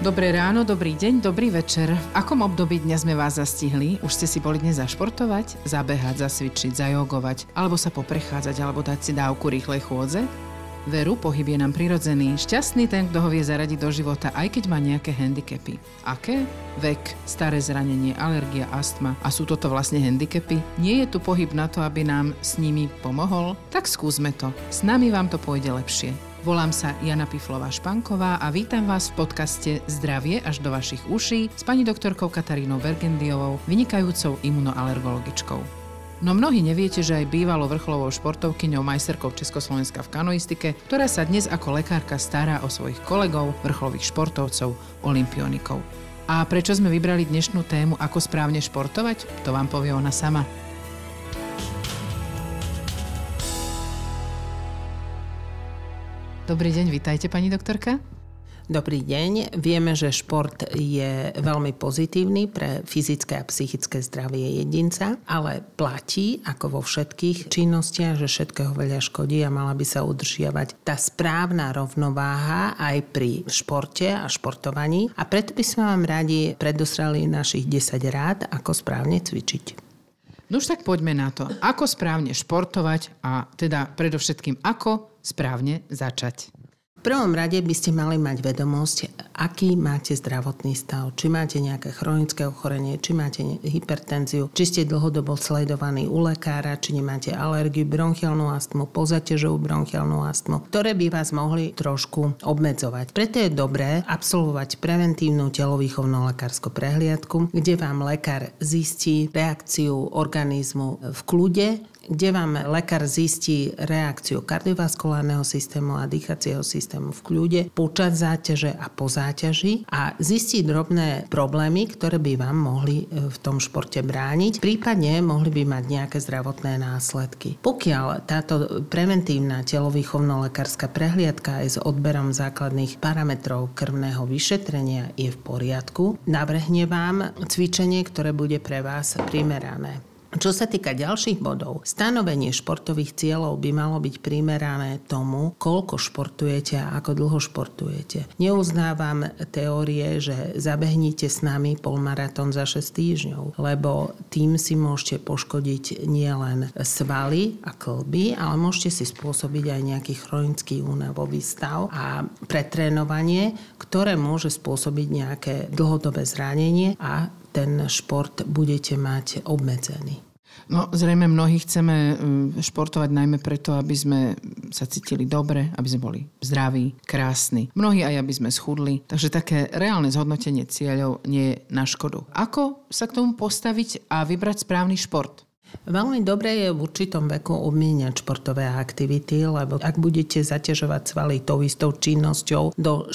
Dobré ráno, dobrý deň, dobrý večer. V akom období dňa sme vás zastihli? Už ste si boli dnes zašportovať, zabehať, zasvičiť, zajogovať, alebo sa poprechádzať, alebo dať si dávku rýchlej chôdze? Veru, pohyb je nám prirodzený. Šťastný ten, kto ho vie zaradiť do života, aj keď má nejaké handicapy. Aké? Vek, staré zranenie, alergia, astma. A sú toto vlastne handicapy? Nie je tu pohyb na to, aby nám s nimi pomohol? Tak skúsme to. S nami vám to pôjde lepšie. Volám sa Jana Piflová-Španková a vítam vás v podcaste Zdravie až do vašich uší s pani doktorkou Katarínou Bergendiovou, vynikajúcou imunoalergologičkou. No mnohí neviete, že aj bývalo vrcholovou športovkyňou majsterkou Československa v kanoistike, ktorá sa dnes ako lekárka stará o svojich kolegov, vrcholových športovcov, olympionikov. A prečo sme vybrali dnešnú tému ako správne športovať, to vám povie ona sama. Dobrý deň, vitajte pani doktorka. Dobrý deň. Vieme, že šport je veľmi pozitívny pre fyzické a psychické zdravie jedinca, ale platí, ako vo všetkých činnostiach, že všetkého veľa škodí a mala by sa udržiavať tá správna rovnováha aj pri športe a športovaní. A preto by sme vám radi predostreli našich 10 rád, ako správne cvičiť. No už tak poďme na to, ako správne športovať a teda predovšetkým ako správne začať. V prvom rade by ste mali mať vedomosť, aký máte zdravotný stav. Či máte nejaké chronické ochorenie, či máte hypertenziu, či ste dlhodobo sledovaní u lekára, či nemáte alergiu, bronchiálnu astmu, pozaťažovú bronchiálnu astmu, ktoré by vás mohli trošku obmedzovať. Preto je dobré absolvovať preventívnu telovýchovnú lekárskú prehliadku, kde vám lekár zistí reakciu organizmu v kľude, kde vám lekár zistí reakciu kardiovaskulárneho systému a dýchacieho systému v kľude, počas záťaže a po záťaži a zistí drobné problémy, ktoré by vám mohli v tom športe brániť, prípadne mohli by mať nejaké zdravotné následky. Pokiaľ táto preventívna telovýchovno-lekárska prehliadka aj s odberom základných parametrov krvného vyšetrenia je v poriadku, navrhne vám cvičenie, ktoré bude pre vás primerané. Čo sa týka ďalších bodov, stanovenie športových cieľov by malo byť primerané tomu, koľko športujete a ako dlho športujete. Neuznávam teórie, že zabehnite s nami polmaratón za 6 týždňov, lebo tým si môžete poškodiť nielen svaly a kĺby, ale môžete si spôsobiť aj nejaký chronický únavový stav a pretrénovanie, ktoré môže spôsobiť nejaké dlhodobé zranenie a ten šport budete mať obmedzený. No zrejme mnohí chceme športovať najmä preto, aby sme sa cítili dobre, aby sme boli zdraví, krásni. Mnohí aj aby sme schudli. Takže také reálne zhodnotenie cieľov nie je na škodu. Ako sa k tomu postaviť a vybrať správny šport? Veľmi dobre je v určitom veku obmieniať športové aktivity, lebo ak budete zaťažovať svaly tou istou činnosťou, do 6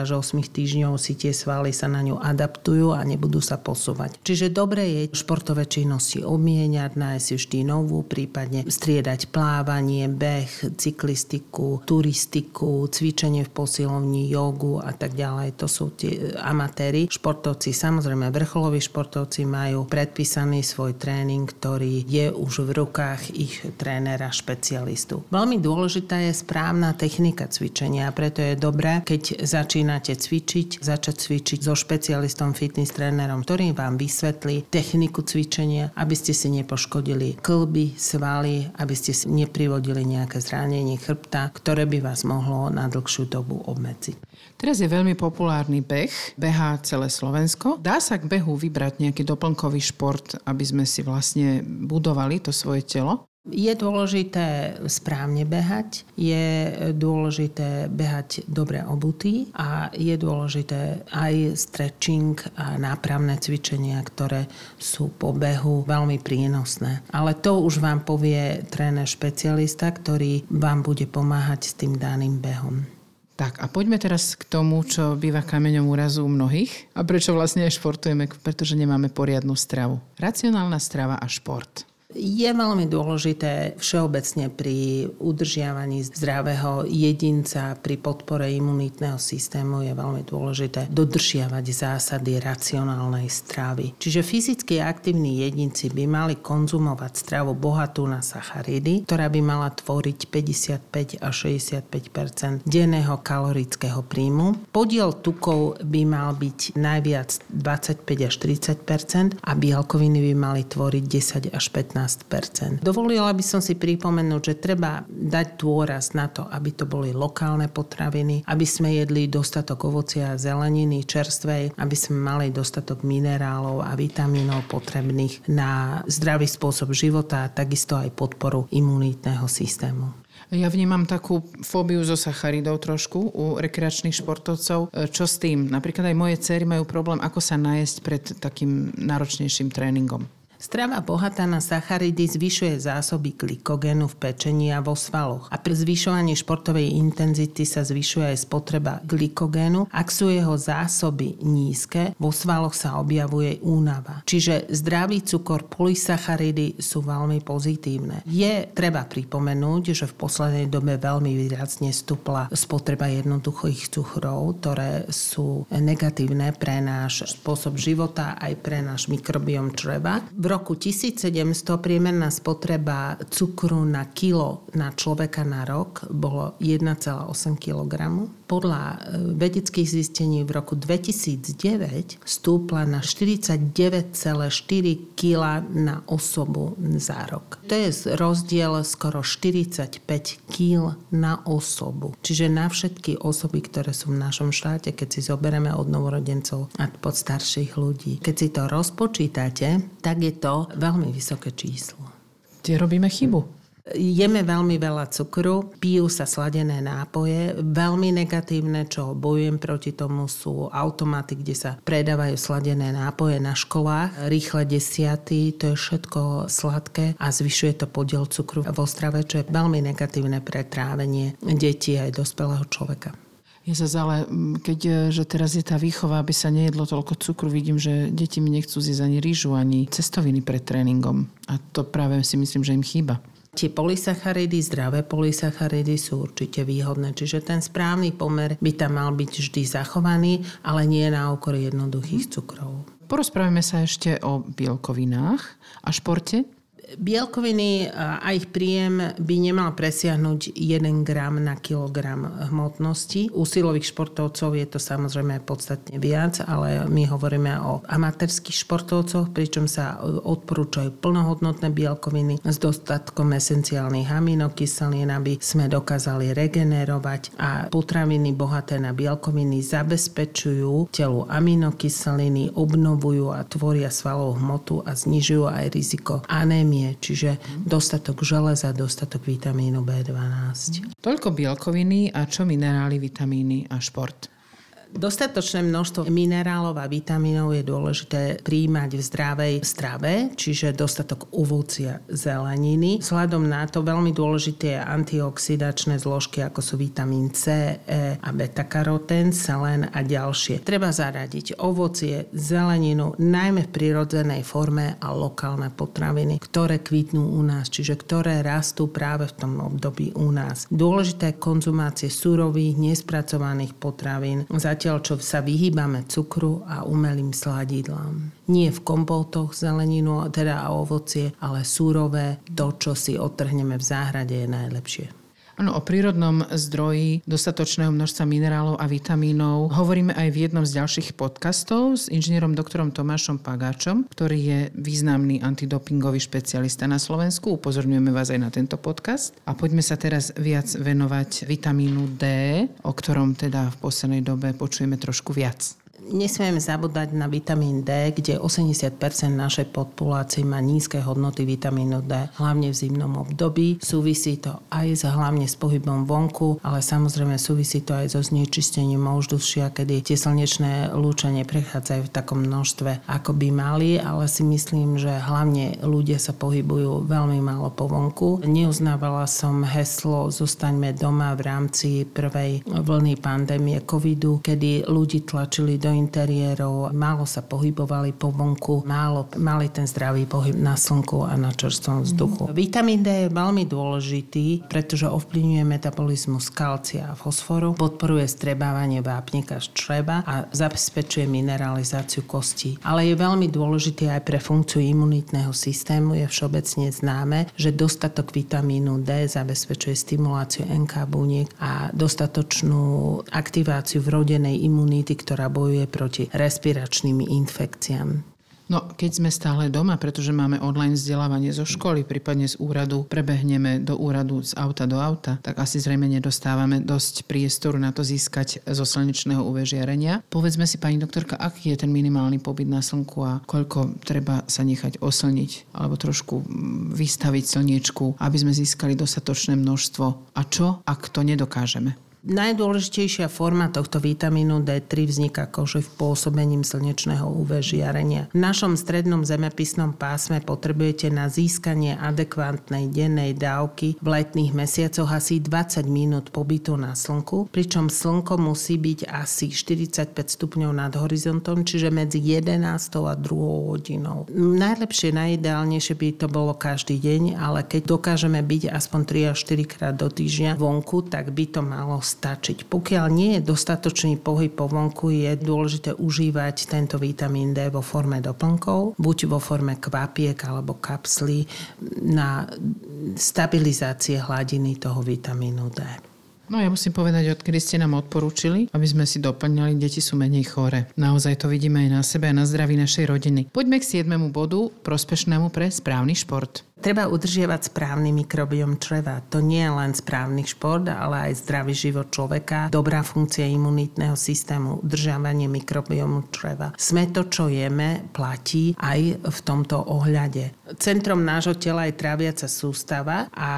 až 8 týždňov si tie svaly sa na ňu adaptujú a nebudú sa posúvať. Čiže dobre je športové činnosti obmieniať, nájsť vždy novú, prípadne striedať plávanie, beh, cyklistiku, turistiku, cvičenie v posilovni, jogu a tak ďalej. To sú tie amatéri. Športovci, samozrejme vrcholoví športovci majú predpísaný svoj tréning, ktorý je už v rukách ich trénera, špecialistu. Veľmi dôležitá je správna technika cvičenia, preto je dobré, keď začínate cvičiť, začať cvičiť so špecialistom, fitness trénerom, ktorý vám vysvetlí techniku cvičenia, aby ste si nepoškodili kĺby, svaly, aby ste si neprivodili nejaké zranenie chrbta, ktoré by vás mohlo na dlhšiu dobu obmedziť. Teraz je veľmi populárny beh, behá celé Slovensko. Dá sa k behu vybrať nejaký doplnkový šport, aby sme si vlastne budovali to svoje telo? Je dôležité správne behať, je dôležité behať dobre obutí a je dôležité aj stretching a nápravné cvičenia, ktoré sú po behu veľmi prínosné. Ale to už vám povie tréner špecialista, ktorý vám bude pomáhať s tým daným behom. Tak a poďme teraz k tomu, čo býva kameňom úrazu u mnohých a prečo vlastne športujeme, pretože nemáme poriadnu stravu. Racionálna strava a šport. Je veľmi dôležité všeobecne pri udržiavaní zdravého jedinca, pri podpore imunitného systému je veľmi dôležité dodržiavať zásady racionálnej stravy. Čiže fyzicky aktívni jedinci by mali konzumovať stravu bohatú na sacharidy, ktorá by mala tvoriť 55 až 65% denného kalorického príjmu. Podiel tukov by mal byť najviac 25 až 30% a bielkoviny by mali tvoriť 10 až 15%. Dovolila by som si pripomenúť, že treba dať dôraz na to, aby to boli lokálne potraviny, aby sme jedli dostatok ovocia a zeleniny čerstvej, aby sme mali dostatok minerálov a vitamínov potrebných na zdravý spôsob života a takisto aj podporu imunitného systému. Ja vnímam takú fóbiu zo sacharidov trošku u rekreačných športovcov. Čo s tým? Napríklad aj moje dcery majú problém, ako sa najesť pred takým náročnejším tréningom. Strava bohatá na sacharidy zvyšuje zásoby glykogénu v pečení a vo svaloch a pri zvyšovaní športovej intenzity sa zvyšuje aj spotreba glykogénu. Ak sú jeho zásoby nízke, vo svaloch sa objavuje únava. Čiže zdravý cukor, polysacharidy sú veľmi pozitívne. Je treba pripomenúť, že v poslednej dobe veľmi výrazne stúpla spotreba jednoduchých cukrov, ktoré sú negatívne pre náš spôsob života aj pre náš mikrobióm čreva. V roku 1700 priemerná spotreba cukru na kilo na človeka na rok bolo 1,8 kg. Podľa vedeckých zistení v roku 2009 stúpla na 49,4 kg na osobu za rok. To je rozdiel skoro 45 kg na osobu. Čiže na všetky osoby, ktoré sú v našom štáte, keď si zoberieme od novorodencov a od starších ľudí. Keď si to rozpočítate, tak je to veľmi vysoké číslo. Kde robíme chybu? Jeme veľmi veľa cukru, pijú sa sladené nápoje, veľmi negatívne, čo bojujem proti tomu, sú automaty, kde sa predávajú sladené nápoje na školách, rýchle desiaty, to je všetko sladké a zvyšuje to podiel cukru vo strave, čo je veľmi negatívne pre trávenie detí aj dospelého človeka. Ja zase, ale keďže teraz je tá výchova, aby sa nejedlo toľko cukru, vidím, že deti mi nechcú zjesť ani rýžu, ani cestoviny pred tréningom. A to práve si myslím, že im chýba. Tie polysacharidy, zdravé polysacharidy sú určite výhodné, čiže ten správny pomer by tam mal byť vždy zachovaný, ale nie na úkor jednoduchých cukrov. Porozprávame sa ešte o bielkovinách a športe. Bielkoviny a ich príjem by nemal presiahnuť 1 gram na kilogram hmotnosti. U silových športovcov je to samozrejme podstatne viac, ale my hovoríme o amatérskych športovcoch, pričom sa odporúčajú plnohodnotné bielkoviny s dostatkom esenciálnych aminokyselín, aby sme dokázali regenerovať, a potraviny bohaté na bielkoviny zabezpečujú telu aminokyseliny, obnovujú a tvoria svalovú hmotu a znižujú aj riziko anémie. Čiže dostatok železa, dostatok vitamínu B12. Toľko bielkoviny a čo minerály, vitamíny a šport? Dostatočné množstvo minerálov a vitamínov je dôležité prijímať v zdravej strave, čiže dostatok ovocia, zeleniny. Vzhľadom na to veľmi dôležité je antioxidačné zložky, ako sú vitamín C, E a beta-karotén, selen a ďalšie. Treba zaradiť ovocie, zeleninu, najmä v prirodzenej forme, a lokálne potraviny, ktoré kvitnú u nás, čiže ktoré rastú práve v tom období u nás. Dôležité je konzumácie surových, nespracovaných potravín, zatiaľ čo sa vyhýbame cukru a umelým sladidlám. Nie v kompótoch zeleninu, teda a ovocie, ale surové, to, čo si odtrhneme v záhrade, je najlepšie. Áno, o prírodnom zdroji dostatočného množstva minerálov a vitamínov hovoríme aj v jednom z ďalších podcastov s inžinierom doktorom Tomášom Pagáčom, ktorý je významný antidopingový špecialista na Slovensku. Upozorňujeme vás aj na tento podcast. A poďme sa teraz viac venovať vitamínu D, o ktorom teda v poslednej dobe počujeme trošku viac. Nesmieme zabúdať na vitamín D, kde 80% našej populácie má nízke hodnoty vitamínu D, hlavne v zimnom období. Súvisí to aj hlavne s pohybom vonku, ale samozrejme súvisí to aj so znečistením ovzdušia, kedy tie slnečné lúče neprechádzajú v takom množstve, ako by mali, ale si myslím, že hlavne ľudia sa pohybujú veľmi málo po vonku. Neuznávala som heslo "Zostaňme doma" v rámci prvej vlny pandémie covidu, kedy ľudí tlačili do do interiérov, málo sa pohybovali po vonku, málo mali ten zdravý pohyb na slnku a na čerstvom vzduchu. Vitamín D je veľmi dôležitý, pretože ovplyvňuje metabolizmus kalcia a fosforu, podporuje strebávanie vápnika z čreva a zabezpečuje mineralizáciu kostí. Ale je veľmi dôležitý aj pre funkciu imunitného systému. Je všeobecne známe, že dostatok vitamínu D zabezpečuje stimuláciu NK buniek a dostatočnú aktiváciu vrodenej imunity, ktorá bojuje proti respiračným infekciám. No, keď sme stále doma, pretože máme online vzdelávanie zo školy, prípadne z úradu, prebehneme do úradu z auta do auta, tak asi zrejme nedostávame dosť priestoru na to získať zo slnečného UV žiarenia. Povedzme si, pani doktorka, aký je ten minimálny pobyt na slnku a koľko treba sa nechať oslniť alebo trošku vystaviť slniečku, aby sme získali dostatočné množstvo. A čo, ak to nedokážeme? Najdôležitejšia forma tohto vitamínu D3 vzniká kože v pôsobením slnečného UV žiarenia. V našom strednom zemepisnom pásme potrebujete na získanie adekvátnej dennej dávky v letných mesiacoch asi 20 minút pobytu na slnku, pričom slnko musí byť asi 45 stupňov nad horizontom, čiže medzi 11. a 2. hodinou. Najlepšie, najideálnejšie by to bolo každý deň, ale keď dokážeme byť aspoň 3 až 4 krát do týždňa vonku, tak by to malo stačiť. Pokiaľ nie je dostatočný pohyb po vonku, je dôležité užívať tento vitamín D vo forme doplnkov, buď vo forme kvapiek alebo kapslí na stabilizácie hladiny toho vitamínu D. No ja musím povedať, odkedy ste nám odporúčili, aby sme si doplňali, deti sú menej chore. Naozaj to vidíme aj na sebe a na zdraví našej rodiny. Poďme k 7. bodu, prospešnému pre správny šport. Treba udržiavať správny mikrobióm čreva. To nie je len správny šport, ale aj zdravý život človeka, dobrá funkcia imunitného systému, udržiavanie mikrobiomu čreva. Sme to, čo jeme, platí aj v tomto ohľade. Centrom nášho tela je tráviaca sústava a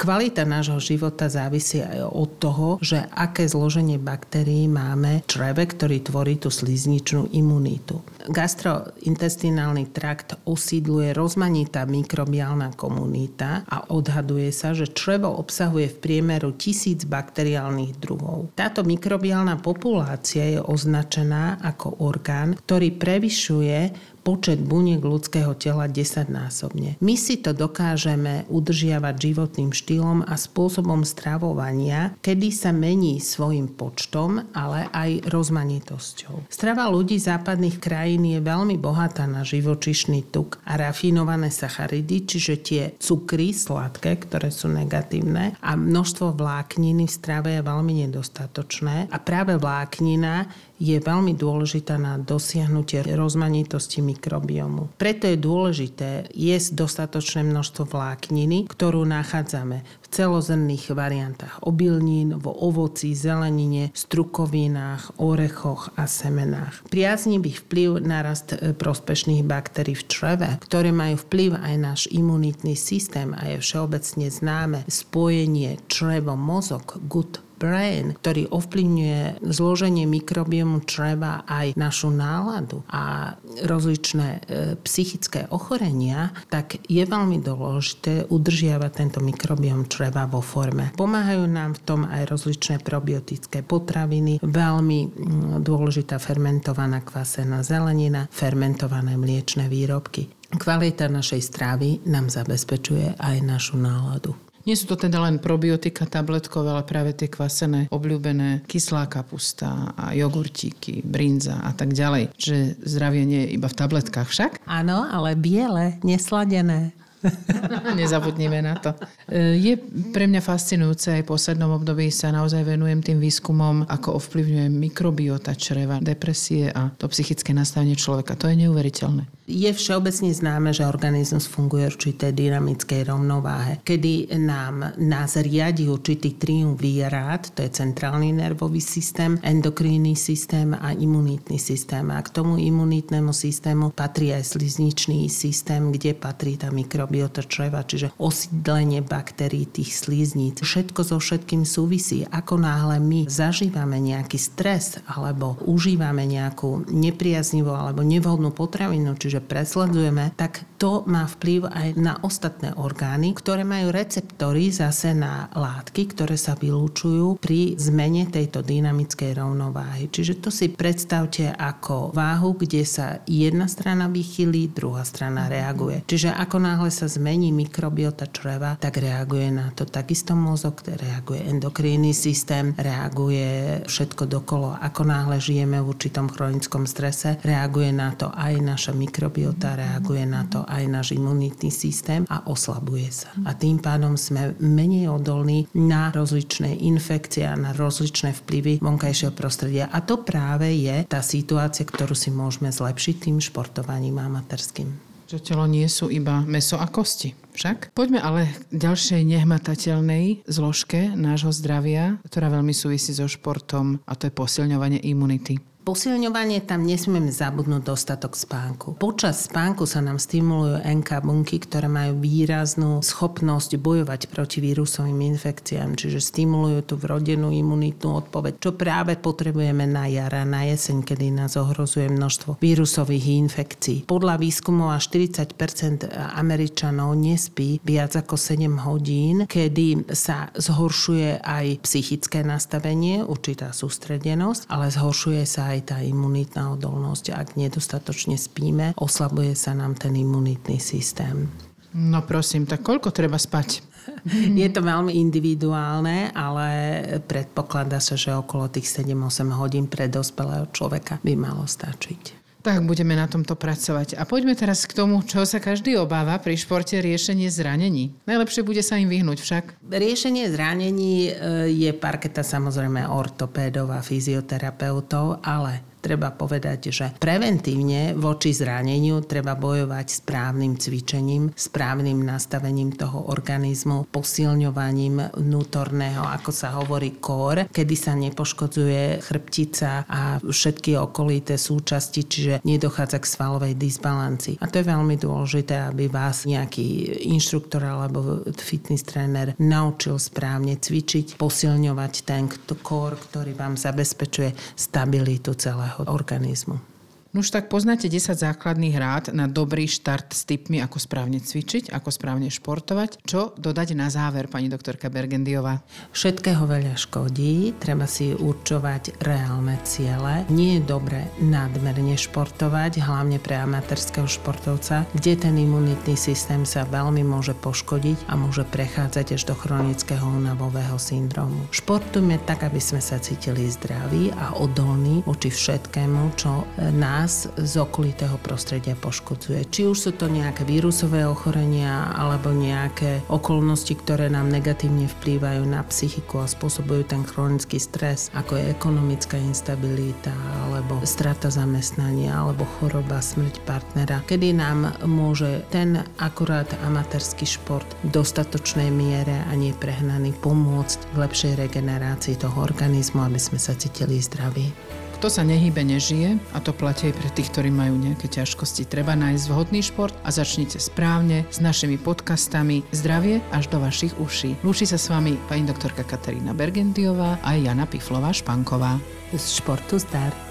kvalita nášho života závisí aj od toho, že aké zloženie baktérií máme v čreve, ktorý tvorí tú slizničnú imunitu. Gastrointestinálny trakt osídluje rozmanitá mikrobiálna komunita a odhaduje sa, že črevo obsahuje v priemeru 1000 bakteriálnych druhov. Táto mikrobiálna populácia je označená ako orgán, ktorý prevyšuje počet buniek ľudského tela 10-násobne. My si to dokážeme udržiavať životným štýlom a spôsobom stravovania, kedy sa mení svojim počtom, ale aj rozmanitosťou. Strava ľudí západných krajín je veľmi bohatá na živočíšny tuk a rafinované sacharidy, čiže tie cukry sladké, ktoré sú negatívne, a množstvo vlákniny v strave je veľmi nedostatočné a práve vláknina je veľmi dôležitá na dosiahnutie rozmanitosti mikrobiomu. Preto je dôležité jesť dostatočné množstvo vlákniny, ktorú nachádzame v celozrnných variantách obilnín, vo ovoci, zelenine, strukovinách, orechoch a semenách. Priaznivý vplyv na rast prospešných baktérií v čreve, ktoré majú vplyv aj náš imunitný systém a je všeobecne známe spojenie črevo-mozog, gut brain, ktorý ovplyvňuje zloženie mikrobiomu čreva aj našu náladu a rozličné psychické ochorenia, tak je veľmi dôležité udržiavať tento mikrobiom čreva vo forme. Pomáhajú nám v tom aj rozličné probiotické potraviny, veľmi dôležitá fermentovaná kvasená zelenina, fermentované mliečne výrobky. Kvalita našej stravy nám zabezpečuje aj našu náladu. Nie sú to teda len probiotika tabletkové, ale práve tie kvasené, obľúbené kyslá kapusta a jogurtíky, brinza a tak ďalej. Že zdravie nie je iba v tabletkách však? Áno, ale biele, nesladené. Nezabudnime na to. Je pre mňa fascinujúce, aj v poslednom období sa naozaj venujem tým výskumom, ako ovplyvňuje mikrobiota čreva, depresie a to psychické nastavenie človeka. To je neuveriteľné. Je všeobecne známe, že organizmus funguje v určitej dynamickej rovnováhe, kedy nám zriadi určitý triumvirát, to je centrálny nervový systém, endokrínny systém a imunitný systém. A k tomu imunitnému systému patrí aj slizničný systém, kde patrí tá mikrobiota čreva, čiže osídlenie baktérií tých slizníc. Všetko so všetkým súvisí. Ako náhle my zažívame nejaký stres alebo užívame nejakú nepriaznivú alebo nevhodnú potravinu, čiže že presledujeme, tak to má vplyv aj na ostatné orgány, ktoré majú receptory zase na látky, ktoré sa vylúčujú pri zmene tejto dynamickej rovnováhy. Čiže to si predstavte ako váhu, kde sa jedna strana vychýli, druhá strana reaguje. Čiže ako náhle sa zmení mikrobiota čreva, tak reaguje na to takisto mozog, reaguje endokrínny systém, reaguje všetko dokolo. Ako náhle žijeme v určitom chronickom strese, reaguje na to aj naša mikrobiota, reaguje na to aj náš imunitný systém a oslabuje sa. A tým pádom sme menej odolní na rozličné infekcie a na rozličné vplyvy vonkajšieho prostredia. A to práve je tá situácia, ktorú si môžeme zlepšiť tým športovaním amatérskym. Že telo nie sú iba mäso a kosti. Však? Poďme ale k ďalšej nehmatateľnej zložke nášho zdravia, ktorá veľmi súvisí so športom, a to je posilňovanie imunity. Posilňovanie, tam nesmieme zabudnúť dostatok spánku. Počas spánku sa nám stimulujú NK bunky, ktoré majú výraznú schopnosť bojovať proti vírusovým infekciám, čiže stimulujú tú vrodenú imunitnú odpoveď, čo práve potrebujeme na jar a na jeseň, kedy nás ohrozuje množstvo vírusových infekcií. Podľa výskumov až 40% Američanov nespí viac ako 7 hodín, kedy sa zhoršuje aj psychické nastavenie, určitá sústredenosť, ale zhoršuje sa aj tá imunitná odolnosť. Ak nedostatočne spíme, oslabuje sa nám ten imunitný systém. No prosím, tak koľko treba spať? Je to veľmi individuálne, ale predpokladá sa, že okolo tých 7-8 hodín pre dospelého človeka by malo stačiť. Tak budeme na tomto pracovať. A poďme teraz k tomu, čo sa každý obáva pri športe, riešenie zranení. Najlepšie bude sa im vyhnúť však. Riešenie zranení je parketa samozrejme ortopédov a fyzioterapeutov, ale treba povedať, že preventívne voči zraneniu treba bojovať správnym cvičením, správnym nastavením toho organizmu, posilňovaním vnútorného, ako sa hovorí, core, kedy sa nepoškodzuje chrbtica a všetky okolité súčasti, čiže nedochádza k svalovej disbalanci. A to je veľmi dôležité, aby vás nejaký inštruktor alebo fitness tréner naučil správne cvičiť, posilňovať ten core, ktorý vám zabezpečuje stabilitu celého organizmu. No už tak poznáte 10 základných rád na dobrý štart s tipmi, ako správne cvičiť, ako správne športovať. Čo dodať na záver, pani doktorka Bergendiová? Všetkého veľa škodí, treba si určovať reálne ciele. Nie je dobré nadmerne športovať, hlavne pre amatérskeho športovca, kde ten imunitný systém sa veľmi môže poškodiť a môže prechádzať až do chronického únavového syndromu. Športujme tak, aby sme sa cítili zdraví a odolní voči všetkému, čo z okolitého prostredia poškodzuje. Či už sú to nejaké vírusové ochorenia alebo nejaké okolnosti, ktoré nám negatívne vplývajú na psychiku a spôsobujú ten chronický stres, ako je ekonomická instabilita alebo strata zamestnania alebo choroba, smrť partnera, kedy nám môže ten akurát amatérsky šport v dostatočnej miere a neprehnaný pomôcť v lepšej regenerácii toho organizmu, aby sme sa cítili zdraví. To sa nehýbe, nežije, a to platí aj pre tých, ktorí majú nejaké ťažkosti. Treba nájsť vhodný šport a začnite správne s našimi podcastami Zdravie až do vašich uší. Lúči sa s vami pani doktorka Katarína Bergendiová a Jana Piflová-Španková. Z športu zdar.